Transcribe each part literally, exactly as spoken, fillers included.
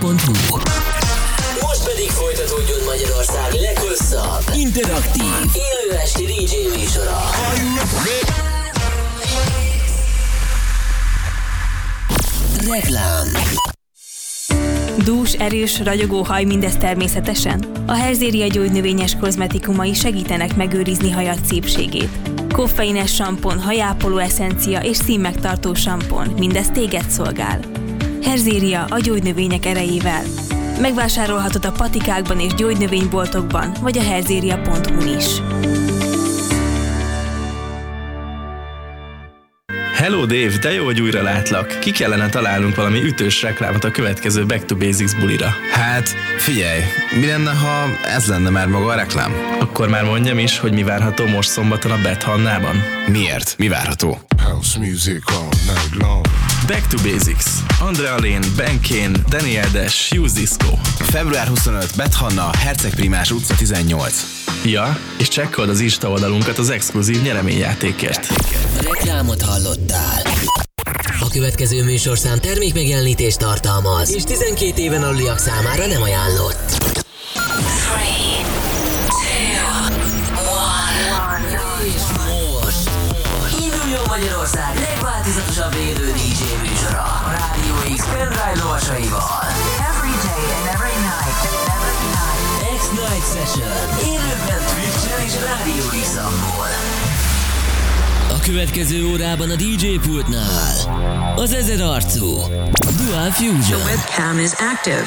RadioX.hu. Most pedig folytatódjon Magyarország leghosszabb, interaktív, élő esti dé dzsé műsora. Reklám. Dús, erős, ragyogó haj, mindez természetesen? A herzéria gyógynövényes kozmetikumai segítenek megőrizni hajat szépségét. Koffeines sampon, hajápoló eszencia és színmegtartó sampon, mindez téged szolgál. Herzéria a gyógynövények erejével. Megvásárolhatod a patikákban és gyógynövényboltokban, vagy a herzéria pont hu is. Hello Dave, de jó, hogy újra látlak. Ki kellene találnunk valami ütős reklámot a következő Back to Basics bulira. Hát, figyelj, mi lenne, ha ez lenne már maga a reklám? Akkor már mondjam is, hogy mi várható most szombaton a Bethannában. Miért? Mi várható? House music all night long. Back to Basics. André Alén, Ben Kane, Danny Erdes, Júz Disco. február huszonötödike Bethanna, Hercegprímás utca tizennyolc. Ja, és csekkold az Insta oldalunkat az exkluzív nyereményjátékért. Reklámot hallottál. A következő műsorszám termékmegjelenítést tartalmaz, és tizenkét éven aluliak számára nem ajánlott. három, kettő, egy. És most induljon Magyarország legváltozatosabb élő dé dzsé műsora a Radio X pendrive lovasaival. Every day and every night, every night. X-Night Session. Élőben Twitch-en és Radio X-ambol. A következő órában a dé dzsé pultnál az ezer arcú Dual Fusion. The webcam is active.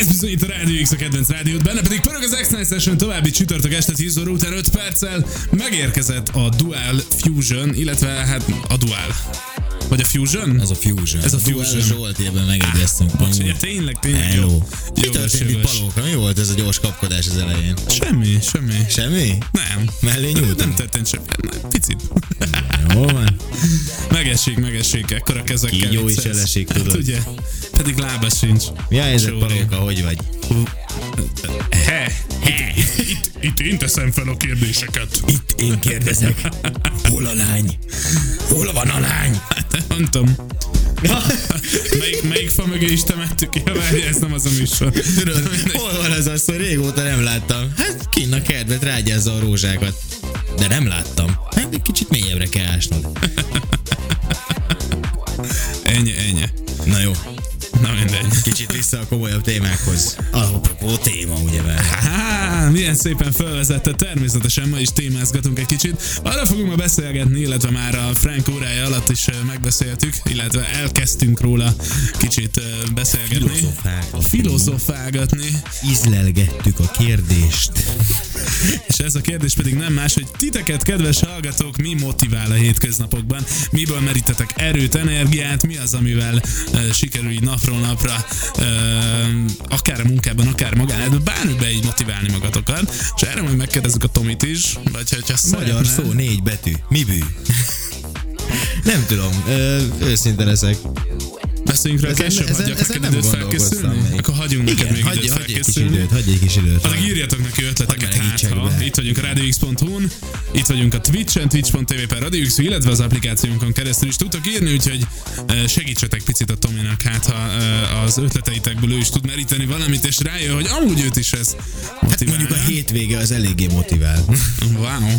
Ez bizony itt a Radio X, a kedvenc rádiót, benne pedig pörög az X-Night Session, további csütörtök este tíz óra után öt perccel megérkezett a Dual Fusion, illetve hát a Dual. Vagy a Fusion? Ez a Fusion. Ez a Fusion. Dual Zsoltében megegyeztünk. Ah, tényleg, tényleg jó. jó. Mi történt itt Palóka? Mi volt ez a gyors kapkodás az elején? Semmi, semmi. Semmi? Nem. Mellé nyújtam? Nem történt semmi. Picit. Jó van. Megessék, megessék, ekkora kezekkel. Így jó is elesik, tudod. Hát ugye, pedig lába sincs. Mi a helyzet, Palóka? Hogy vagy? He, he. Itt, itt én teszem fel a kérdéseket. Itt én kérdezek. Hol a lány? Hol van a lány? Nem tudom. Melyik, melyik fa mögé is temettük ki? Várj, ez nem az a műsor. Tudod, hol van az asszony? Régóta nem láttam. Hát kinn a kertben rágyázza a rózsákat. De nem láttam. Hát egy kicsit mélyebbre kell ásnod. Ennyi, ennyi. Na jó. Na mindegy. Kicsit vissza a komolyabb témákhoz. Apropó téma, ugye már. Há, milyen szépen felvezette, természetesen ma is témázgatunk egy kicsit. Arra fogunk ma beszélgetni, illetve már a Frank órája alatt is megbeszéltük, illetve elkezdtünk róla kicsit beszélgetni. Filozofálgatni. Filozofálgatni. Ízlelgettük a kérdést. És ez a kérdés pedig nem más, hogy titeket, kedves hallgatók, mi motivál a hétköznapokban? Miből merítetek erőt, energiát? Mi az, amivel uh, sikerül így napra napra, uh, akár a munkában, akár magánál, bármiben így motiválni magatokat. És erre majd megkérdezzük a Tomit is, vagy hogyha szeretne. Magyar szó, négy betű. Mi bű? Nem tudom, Ö, őszinte leszek. Beszéljünk rá később, hagyjak neked időt felkészülni? Akkor hagyjunk neked még időt felkészülni. Hagyj egy kis időt. Addig írjatok neki ötleteket, hát ha. Itt vagyunk a RadioX.hu-n, itt vagyunk a Twitch-en, twitch pont tv per RadioX, illetve az applikációnkon keresztül is tudtok írni, úgyhogy segítsetek picit a Tominak, hát ha az ötleteitekből ő is tud meríteni valamit, és rájön, hogy amúgy őt is ez motivál. Hát mondjuk a hétvége az eléggé motivál. Wow.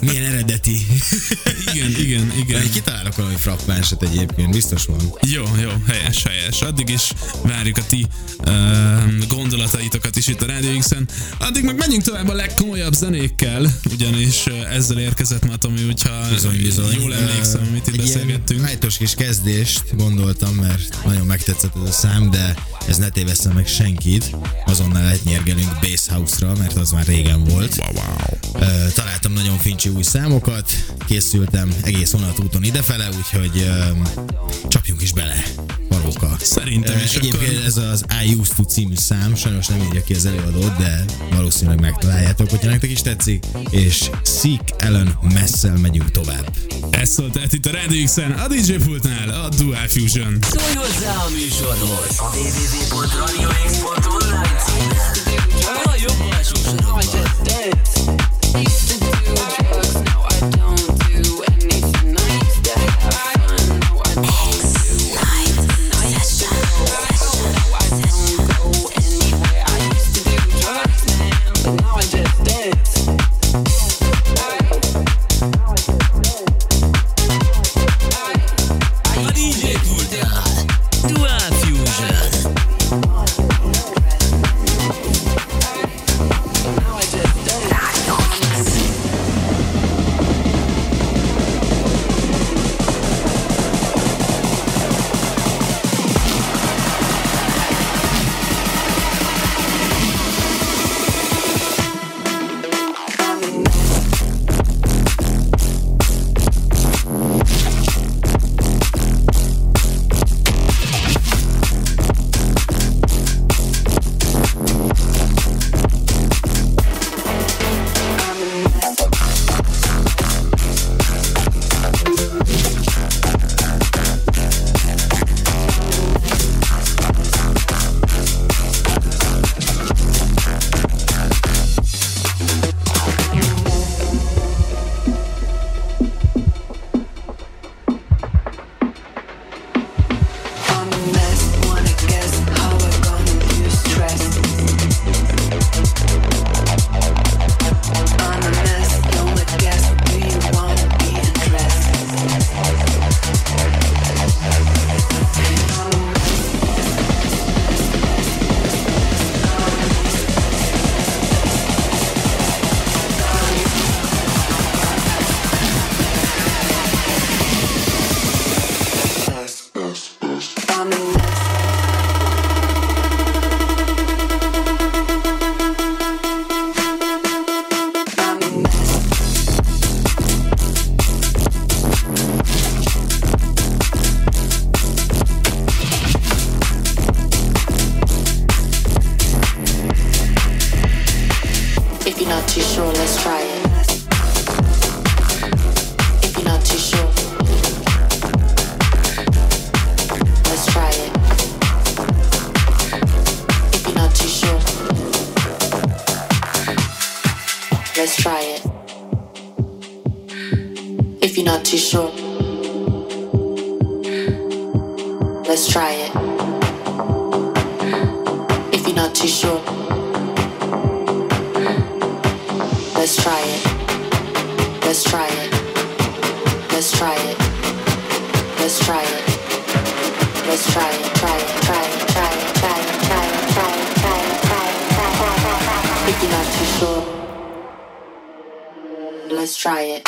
Milyen eredeti. Igen, igen, igen. Kitalálok valami frappánset egyébként, biztos van. Jó, jó, helyes, helyes. Addig is várjuk a ti uh, gondolataitokat is itt a Radio X-en. Addig meg menjünk tovább a legkomolyabb zenékkel, ugyanis uh, ezzel érkezett ma, Tomi, úgyha bizony, bizony. Jól emlékszem, amit uh, itt beszélgettünk. Hájtos kis kezdést gondoltam, mert nagyon megtetszett ez a szám, de ez ne tévesszen meg senkit. Azonnal átnyergelünk Bass House-ra, mert az már régen volt. Wow, wow. Uh, találtam nagyon fincsi új számokat, készültem egész vonatúton idefele, úgyhogy uh, csapjunk is bele, Palóka. Szerintem is. Egyébként akkor... ez az I Used To című szám, sajnos nem írja ki az előadót, de valószínűleg megtaláljátok, hogyha nektek is tetszik, és Seek Alan Messel megyünk tovább. Ez szólt át itt a Radio X-en, a dé jé pultnál, a Dual Fusion. Szólj hozzá a műsorhoz! A double-u double-u double-u pont radio x pont online címmel. A jobb másodsorban. I'm in love. Just try it. If you're not too sure, let's try it. If you're not too sure, let's try it. Let's try it. Let's try it. Let's try it. Let's try it. Try it. Try it. Try it. Try it. Try it. Try it. Try it. Try it. Try it. If you're not too sure, let's try it.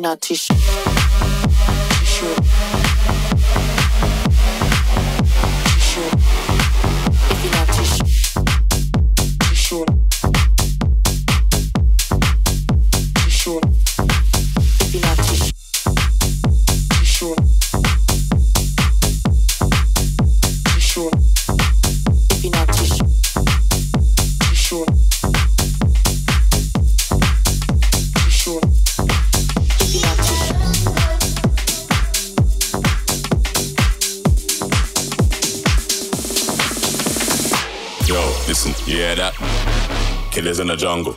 Not too sure. Killers in the jungle.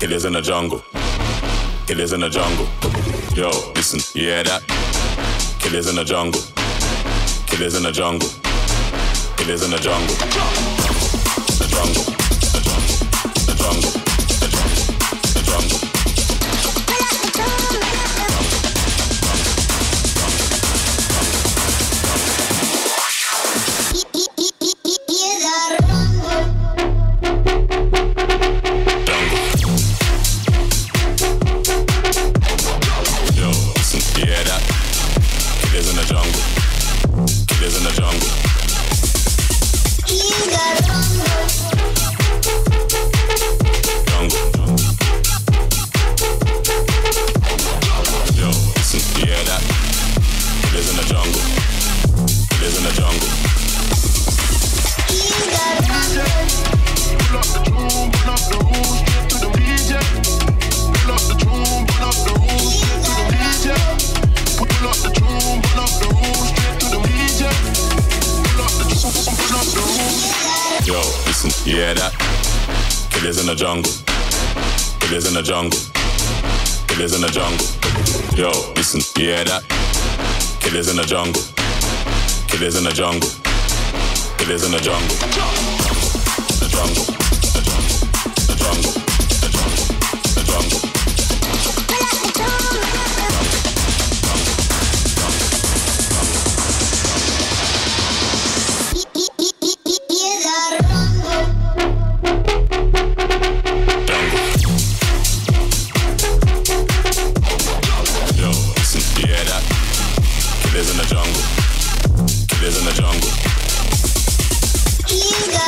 Killers in the jungle. Killers in the jungle. Yo, listen, you hear that? Killers in the jungle. Killers in the jungle. Killers in the jungle. The jungle. The jungle. The jungle. The jungle. The jungle. Killers in the jungle. Killers in the jungle. Killers in the jungle. The jungle. The jungle. The jungle. The jungle. The jungle. Killers in the jungle. Killers in the jungle.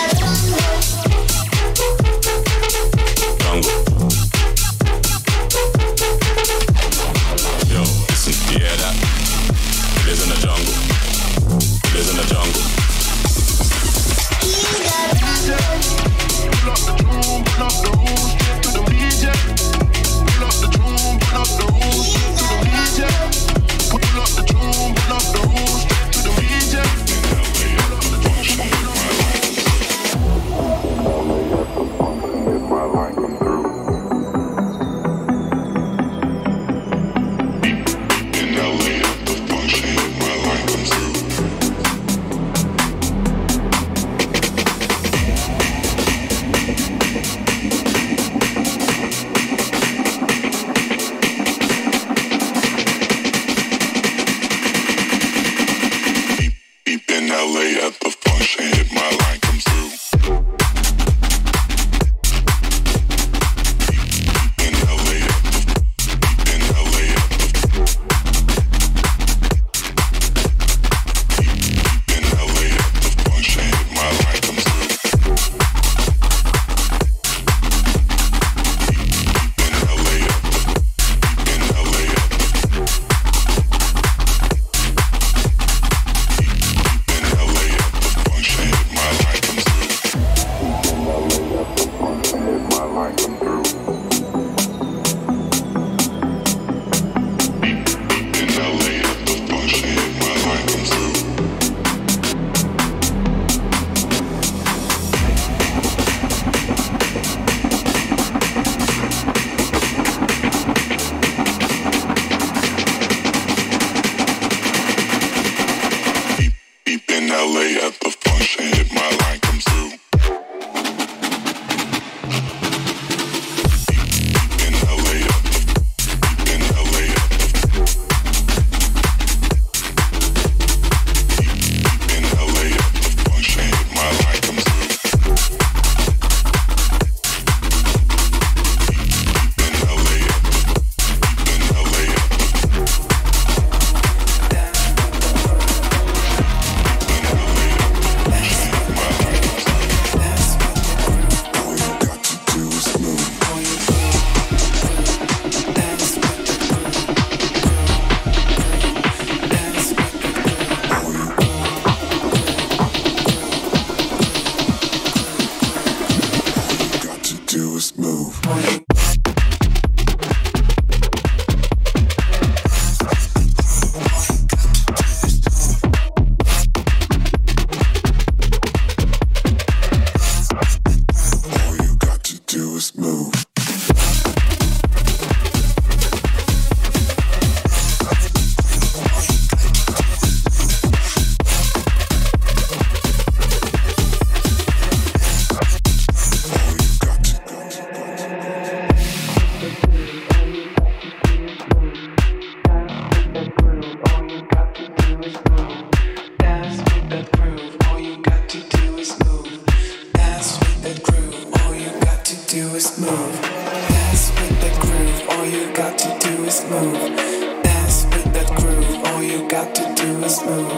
got to do is move. Dance with that groove. All you got to do is move.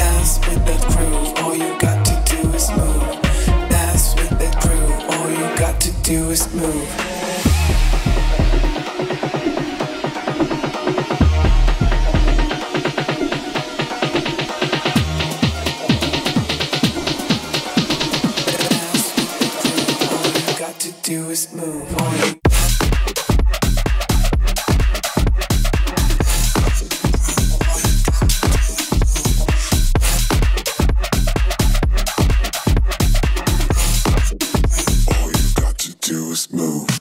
Dance with that groove. All you got to do is move. Dance with that groove. All you got to do is move. Move on. All you got to do is move.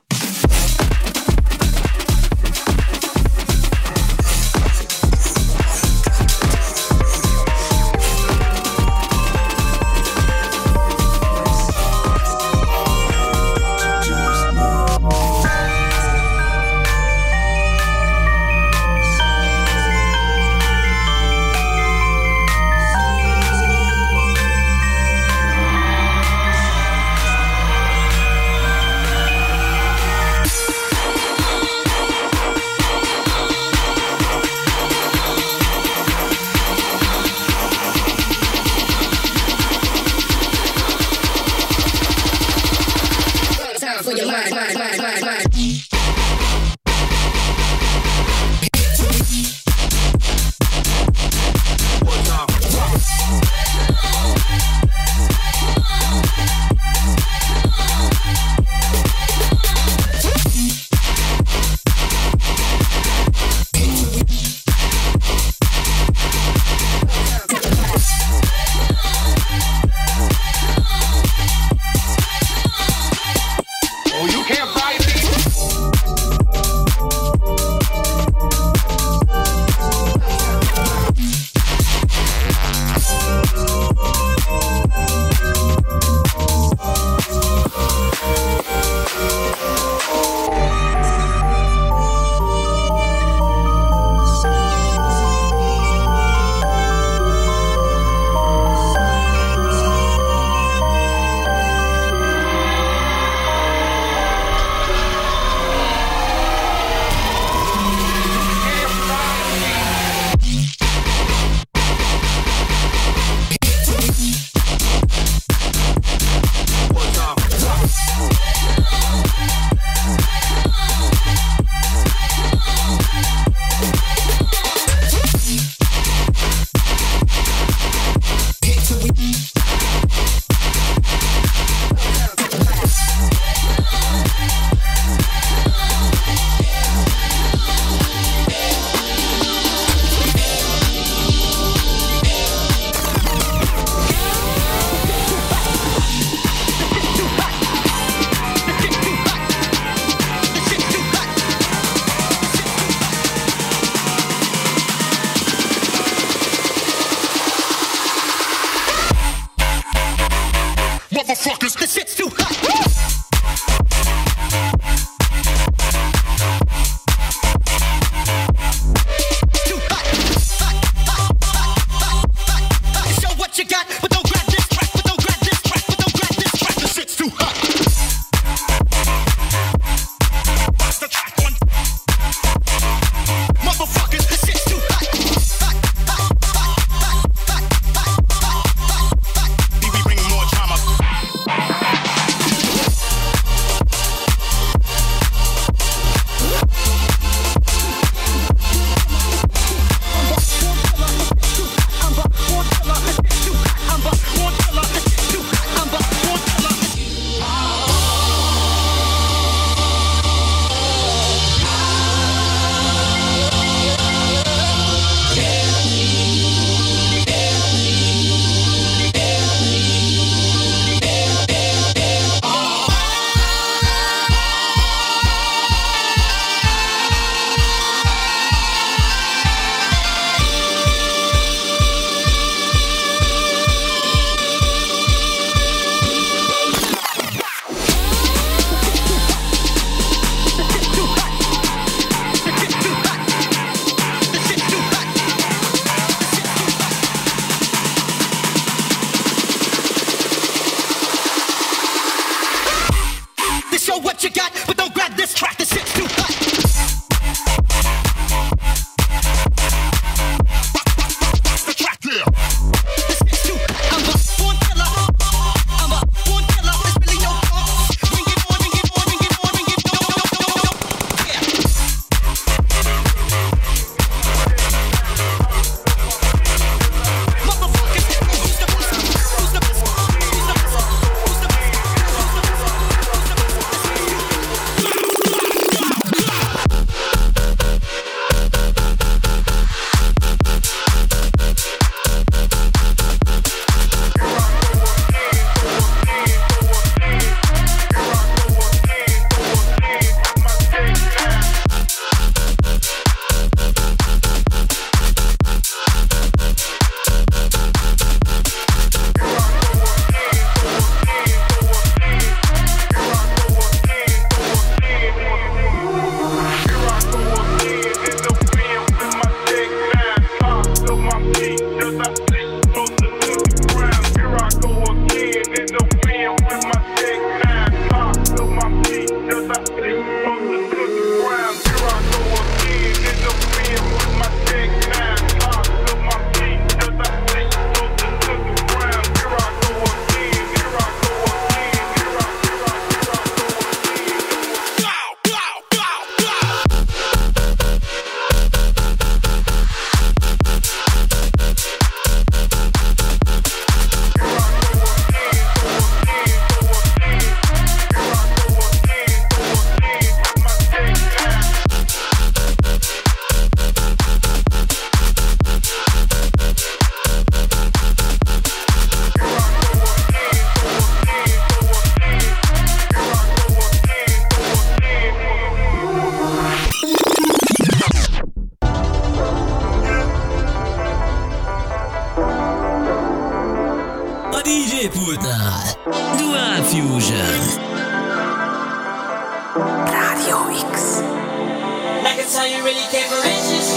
That's how you really care for riches.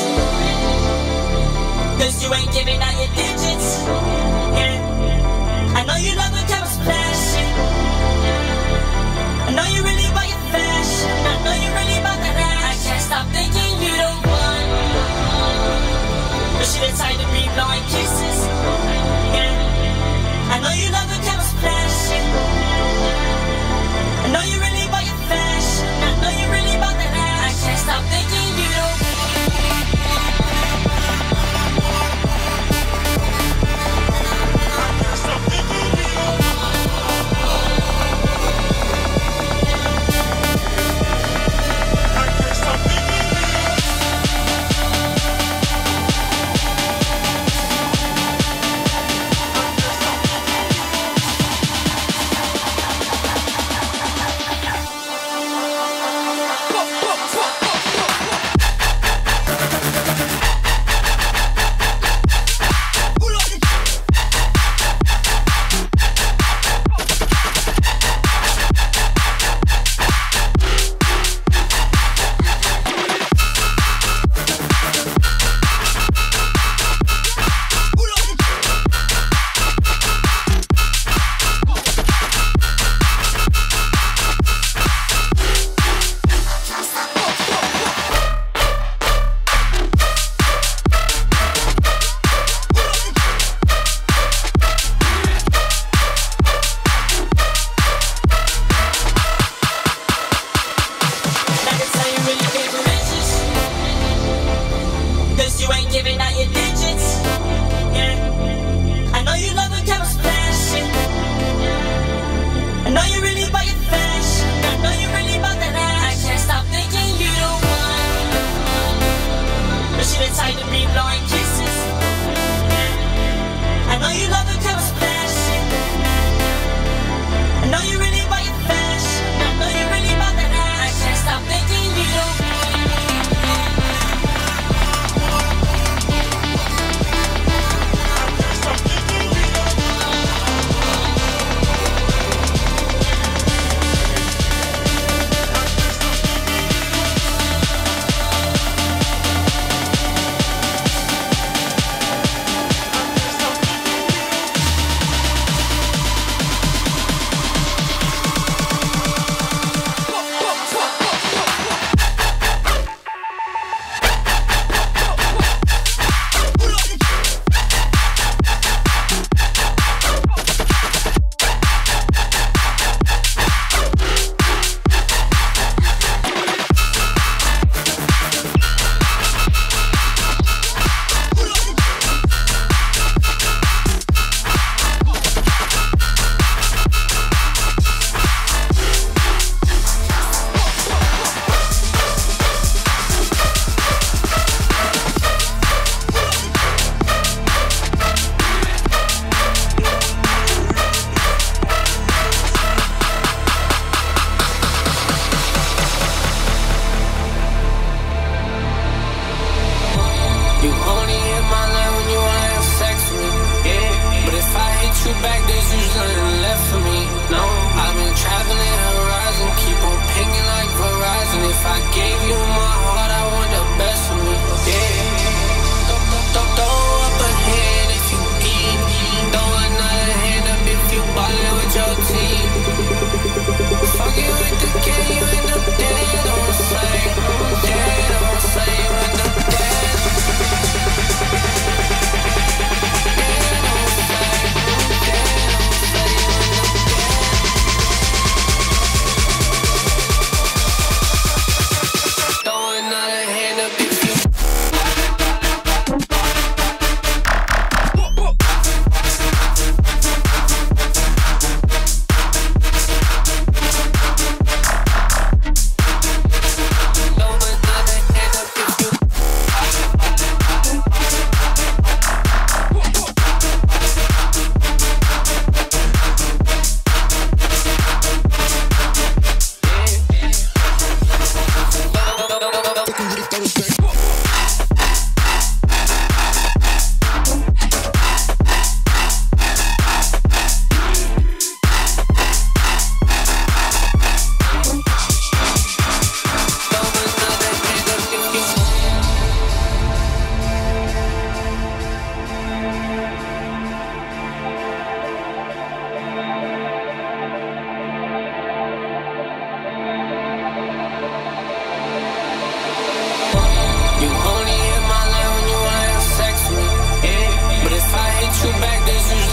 Cause you ain't giving out your digits. Yeah. I know you love a camel's passion. I know you really buy your fashion. I know you really buy that ass. I can't stop thinking you don't want. But she the type to be blowing kisses. Yeah. I know you love a camel's passion. I know you really buy your fashion. I know you really buy that ass. I can't stop thinking you don't want.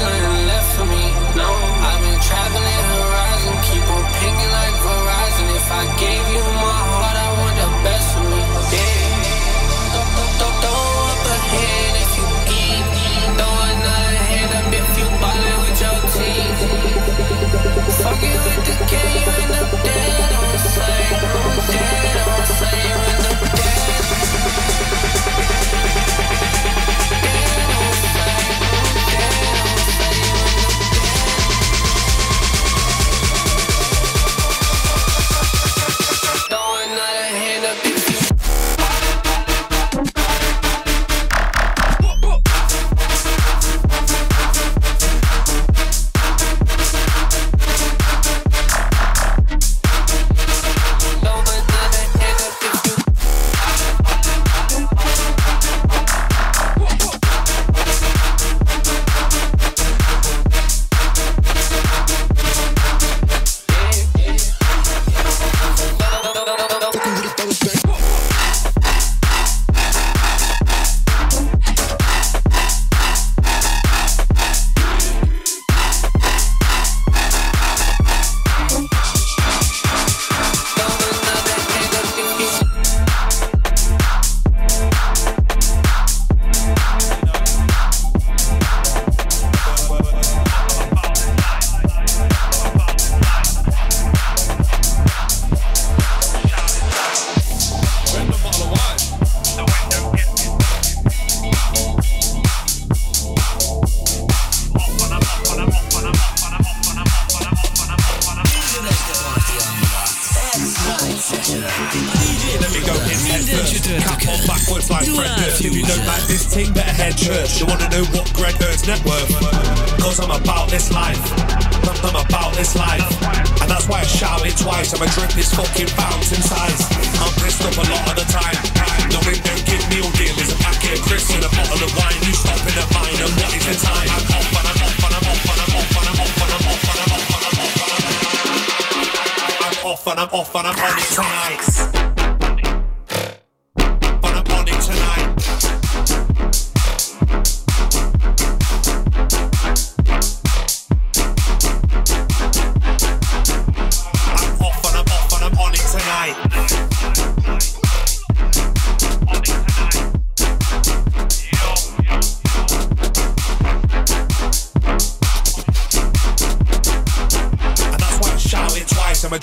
nothing left for me. No, I've been traveling horizon, keep on picking like Verizon. If I gave you my heart, I want the best for me. Yeah, throw up a hand if you eat, throw another hand up if you ballin' with your teeth. Fuckin' with the game, you end up dead on sight, dead on sight, you end up dead.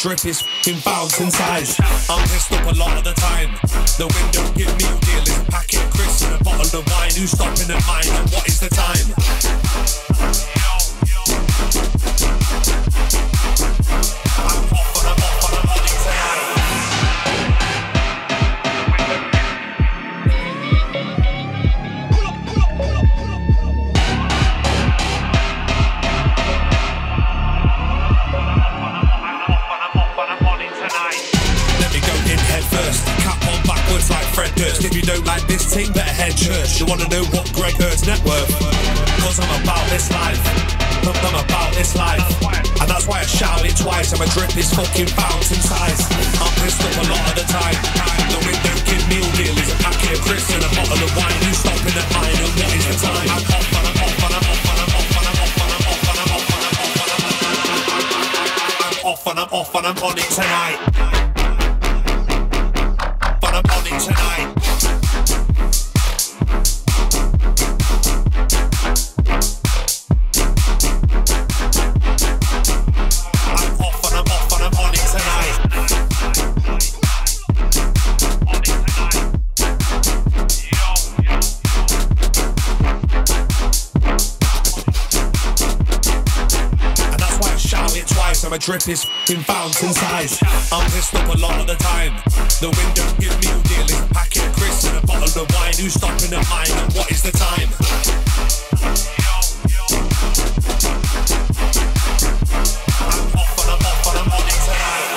Drip is f***ing bouncing size. I'm pissed up a lot of the time. The wind don't give me a deal. It's a packet of crisps and a bottle of wine. Who's stopping at mine and what is the time? I'm off and I'm off and I'm on it if you don't like this thing, better head church. You wanna know what Greg Hurd's net worth? Cause I'm about this life, I'm about this life. And that's why I shout it twice, and my drip is fucking bouncing size. I'm pissed up a lot of the time. The wind don't give me a deal, is a packet of crisps and a bottle of wine. You stopping at mine and what is the time? I'm off and I'm off and I'm off and I'm off and I'm off and I'm off and I'm off and I'm off and I'm off and I'm on it tonight. Tonight. My drip is f***ing bouncing size. I'm pissed up a lot of the time. The wind don't give me a deal. It's a packet of crisps and a bottle of wine. Who's stopping at mine and what is the time? I'm off and I'm off and I'm on it tonight.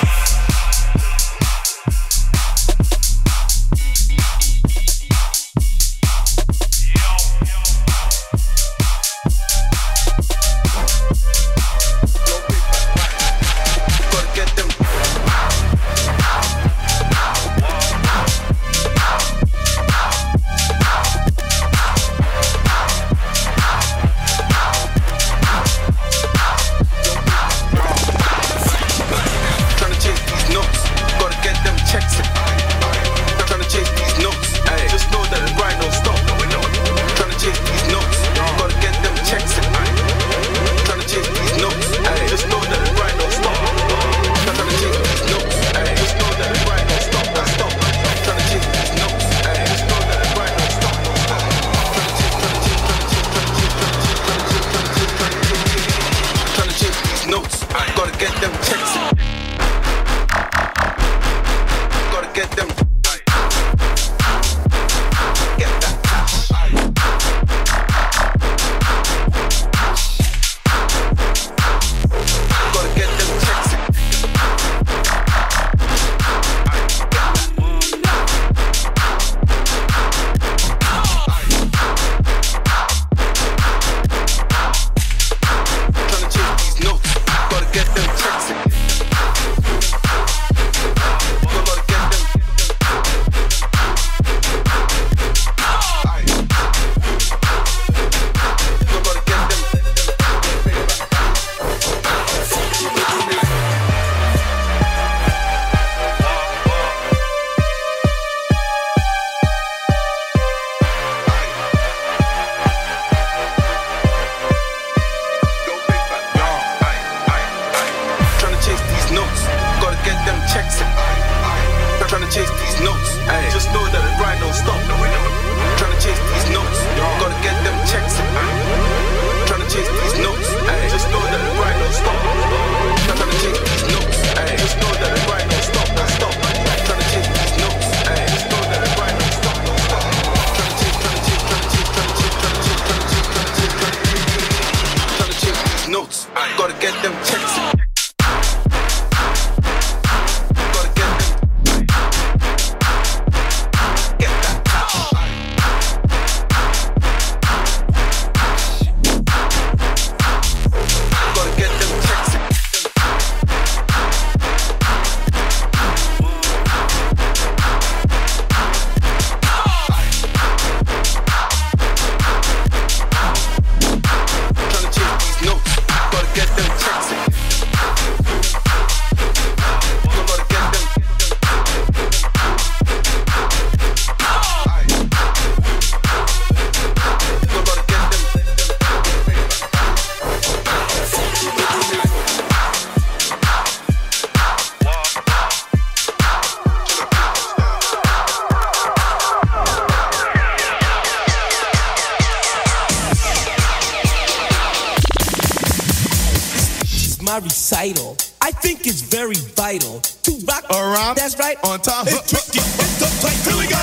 my recital. I think it's very vital to rock around. That's right, on time. It's tricky, it's the play. Here we go.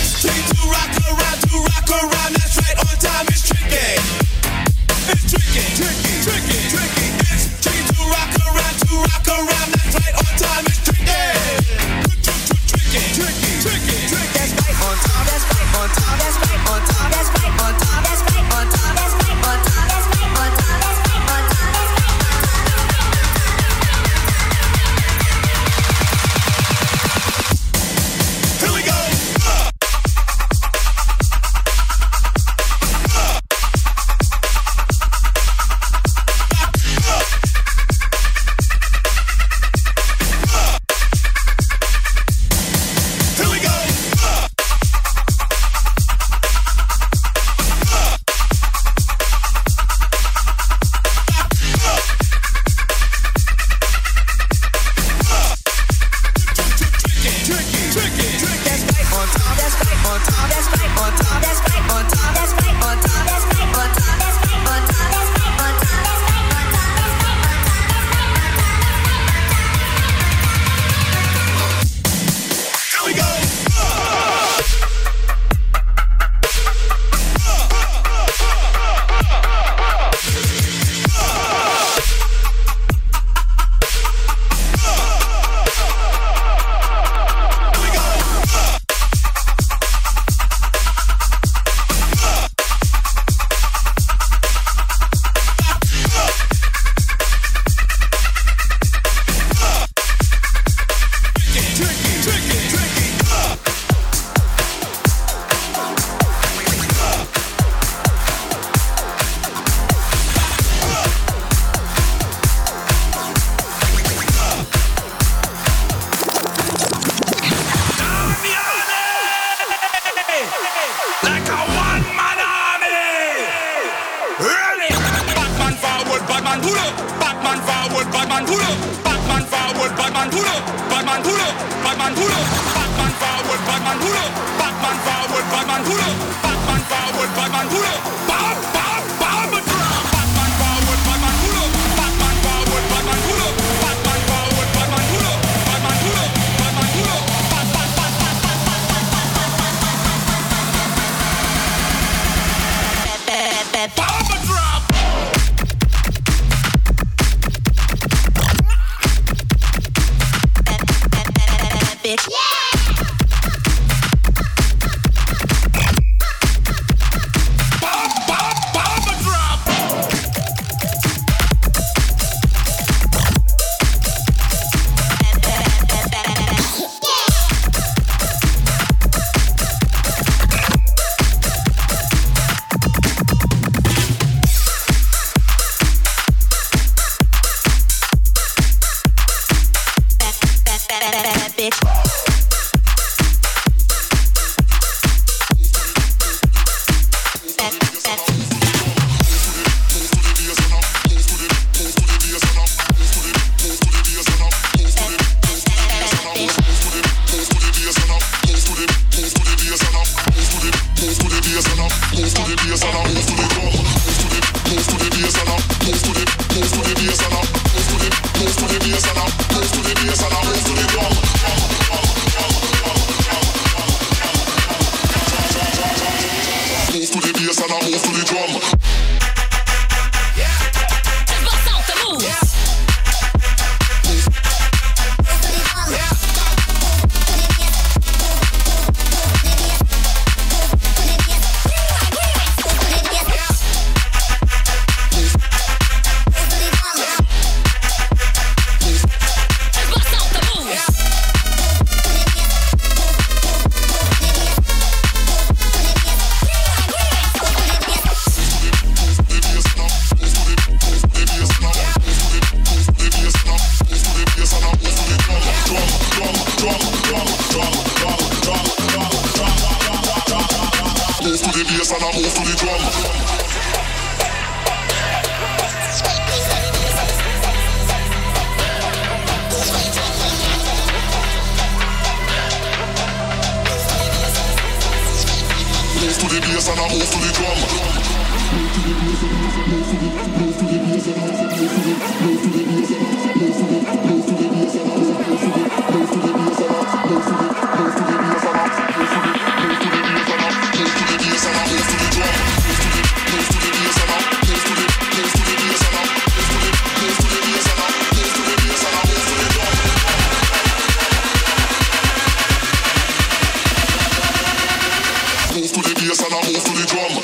It's tricky to rock around, to rock around. That's right, on time. It's tricky. It's tricky, tricky, tricky, tricky. It's tricky to rock around, to rock around. That's right, on time. It's tricky, tricky, tricky, tricky, tricky. That's right, on time. That's right, on time. That's right, on time. That's right, on time. That's right, on time. That's right, on time. That's right, on time. That's right, on time. This move to the bass and I move to the drum. Move to the bass and move to the bass and move to the bass and move to the bass and move to the bass and move to the bass and move to the bass and move to the bass and move to the bass and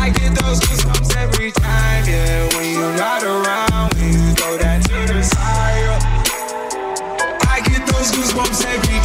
I I get those goosebumps every time, yeah. When you're not around, when you throw that to the side, yeah. I get those goosebumps every time.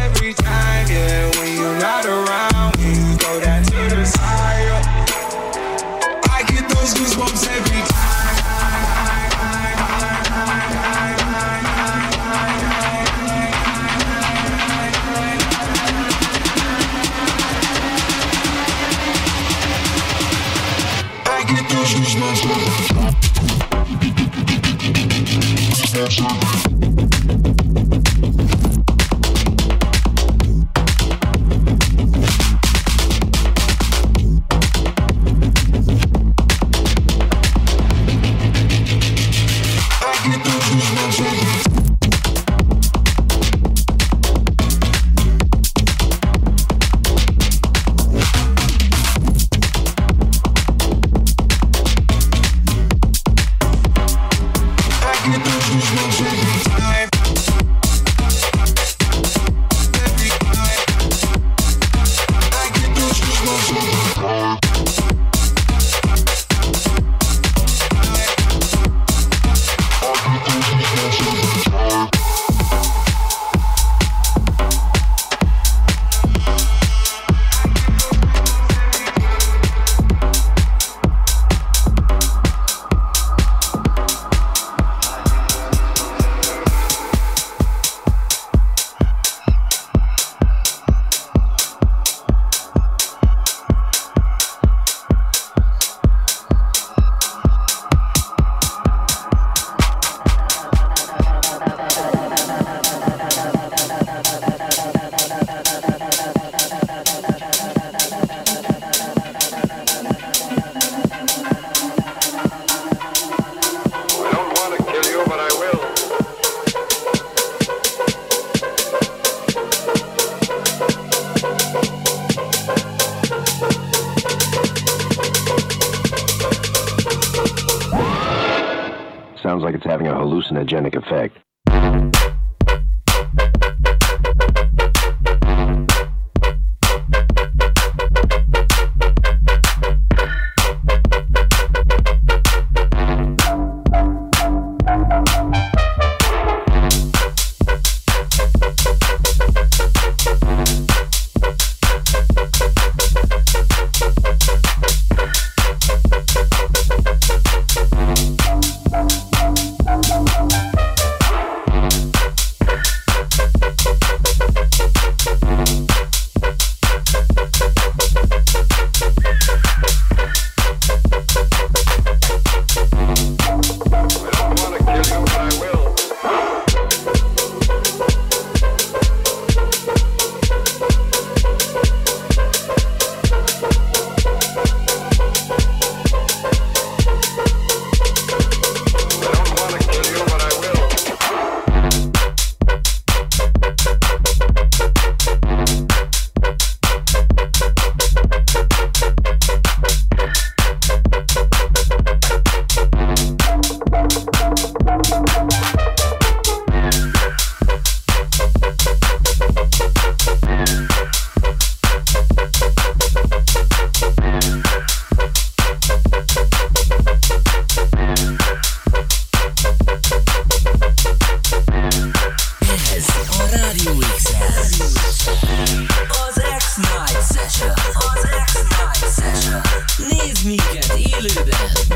every time, yeah. When you're not around, when you throw that to the side, yeah. Goosebumps every time. I get those goosebumps every time. Hallucinogenic effect.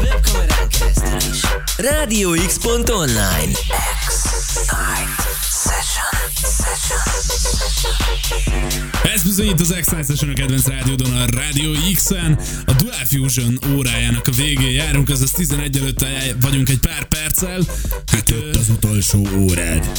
webkamerán keresztül is. rádió iksz pont online Ez bizony itt az X-Night Session, a kedvenc rádiódon, a Rádió X-en. A Dual Fusion órájának a végén járunk, azaz tizenegy előtt vagyunk egy pár perccel. Hát itt az utolsó órád.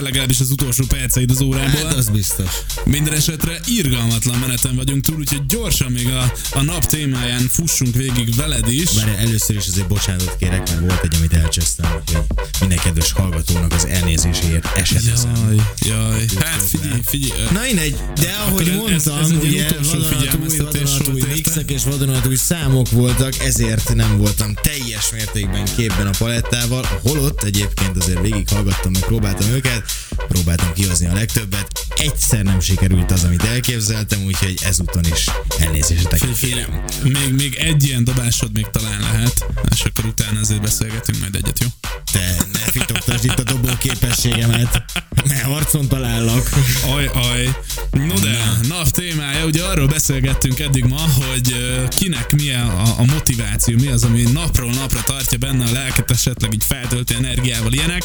Legalábbis az utolsó perceid az órából. Hát az biztos. Minden esetre irgalmatlan meneten vagyunk túl, úgyhogy gyorsan még a, a nap témáján fussunk végig veled is. Várj, először is azért bocsánatot kérek, mert volt egy, amit elcsesztem, hogy minden kedves hallgatónak az elnézéséért esetezem. Jaj, jaj. Hát figyelj, figyelj. Na én egy, de ahogy akkor mondtam, ez, ez ugye vadonatúj, vadonatúj mixek és vadonatúj számok voltak, ezért nem voltam teljes mértékben képben a palettával, holott egyébként azért végig hallgattam, meg próbáltam őket, próbáltam kihozni a legtöbbet, egyszer nem sikerült az, amit elképzeltem, úgyhogy ezúton is elnézésetek. Félem. Még, még egy ilyen dobásod még talán lehet, és akkor utána azért beszélgetünk majd egyet, jó? Te ne fitoktasd itt a dobó képességemet, ne harcon talállak. Aj, aj. No de, nap témája, ugye arról beszélgettünk eddig ma, hogy kinek mi a, a motiváció, mi az, ami napról napra tartja benne a lelket, esetleg így feltölti energiával ilyenek,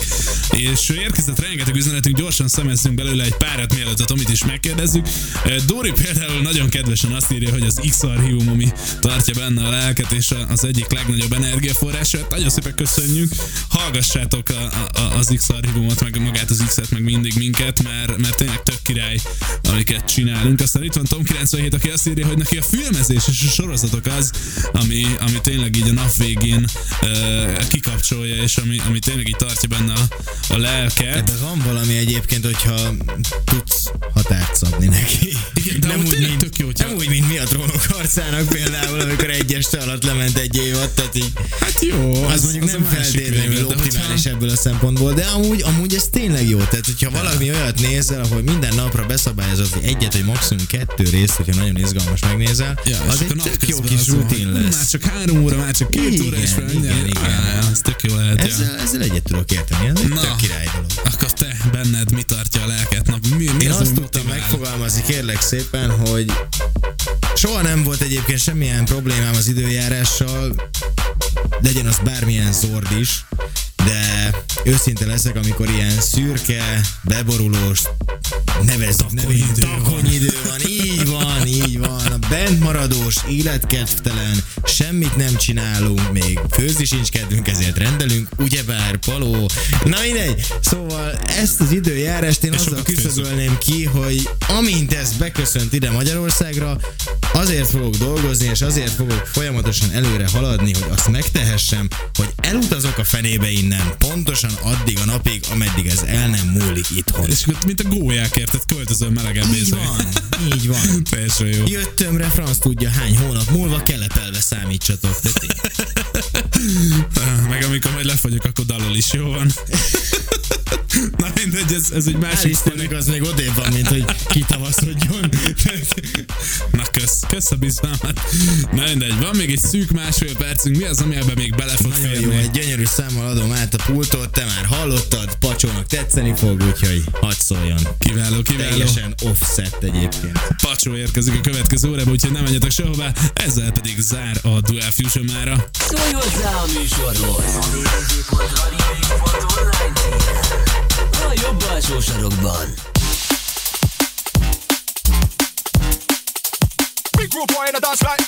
és érkezett rengeteg üzenetünk, gyorsan szemezzünk belőle egy párat, mielőtt a Tomit is megkérdezzük. Dóri például nagyon kedvesen azt írja, hogy az X-archivum, ami tartja benne a lelket, és az egyik legnagyobb energiaforrása. Nagyon szépen köszönjük, hallgassátok a, a, az X-archivumot, meg magát az X-et, meg mindig minket, mert, mert tényleg tök király, amiket csinálunk. Aztán itt van Tom kilencvenhét, aki azt írja, hogy neki a filmezés és a sorozatok az, ami, ami tényleg így a nap végén uh, kikapcsolja, és ami, ami tényleg így tartja benne a, a lelket. Ebben van valami egyébként, hogyha tudsz határt szabni neki. Igen, de nem, úgy, mint, tök jó, nem úgy, mint mi a Trónok harcának például, amikor egy este alatt lement egy évad, tehát így, hát jó, az, az mondjuk az nem feltétlenül optimális ebből a szempontból, de amúgy, amúgy ez tényleg jó, tehát hogyha valami olyat nézel, ahol minden napra beszabályozod egyet, vagy maximum kettő részt, hogyha nagyon izgalmas megnézel, ja, az egy tök jó kis rutin lesz. lesz. Már csak három óra, már csak két igen, óra is fel. Igen, igen, igen. Á, ez tök jó lehet. Ezzel, ja. ezzel egyet tudok érteni, ez egy tök király dolog. Akkor te, benned mi tartja a lelket? Na, mi, mi Én az, azt tudtam megfogalmazni, kérlek szépen, hogy soha nem volt egyébként semmilyen problémám az időjárással, legyen az bármilyen zord is, de őszinte leszek, amikor ilyen szürke, beborulós, nevezzük nevén, takony idő van, így van, így van, a bentmaradós, életkedvtelen, semmit nem csinálunk, még főzni sincs kedvünk, ezért rendelünk, ugyebár, paló, na mindegy, szóval ezt az időjárást én azzal küszöbölném ki, hogy amint ez beköszönt ide Magyarországra, azért fogok dolgozni, és azért fogok folyamatosan előre haladni, hogy azt megtehessem, hogy elutazok a fenébe innen, pontosan addig a napig, ameddig ez el nem múlik itthon. És akkor mint a gólyákért, tehát költözöl melegebb nézni. Így van, így van. Persze jó. Jöttömre franc tudja hány hónap múlva, kelepelve számítsatok. Meg amikor majd lefagyok, akkor dalol is, jó van? Na mindegy, ez, ez egy másik sztori. Az még odébb van, mint hogy kitavaszodjon. Na kösz, kösz a bizalmat. Na mindegy, van még egy szűk másfél percünk, mi az, ami ebbe még bele fog férni? Nagyon jó, egy gyönyörű számmal adom át a pultot, te már hallottad, Pacsónak tetszeni fog, úgyhogy hadd szóljon. Kiváló, kiváló. Teljesen offset egyébként. Pacsó érkezik a következő órába, úgyhogy nem menjetek sehová, ezzel pedig zár a Dual Fusion mára. Szólj hozzá a műsorhoz! A jobb alsó sarokban. Big group boy in a dance line.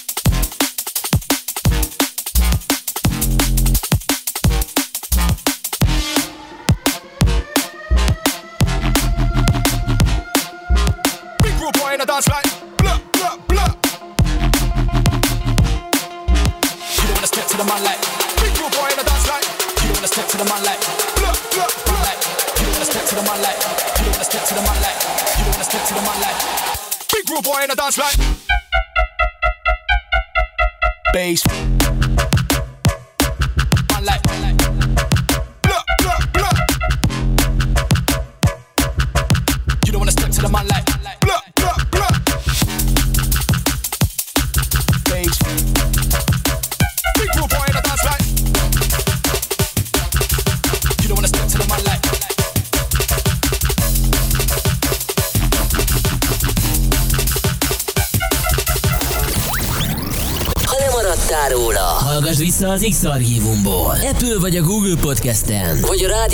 Big group boy in a dance line. Blah, blah, blah. You don't wanna step to the man like. Big group boy in a dance line. You don't wanna step to the man like. Blah, blah, blah. Step to the man like, you don't wanna step to the man like, you don't wanna step to the man like. Big group boy in a dance like. Bass. Man like, blah blah blah. You don't wanna step to the man like, blah blah blah. Bass. Big group boy in a dance like. You don't wanna step to the man like. Maradtál róla. Hallgasd vissza az X-archívumból, Apple vagy a Google Podcasten, vagy a rádió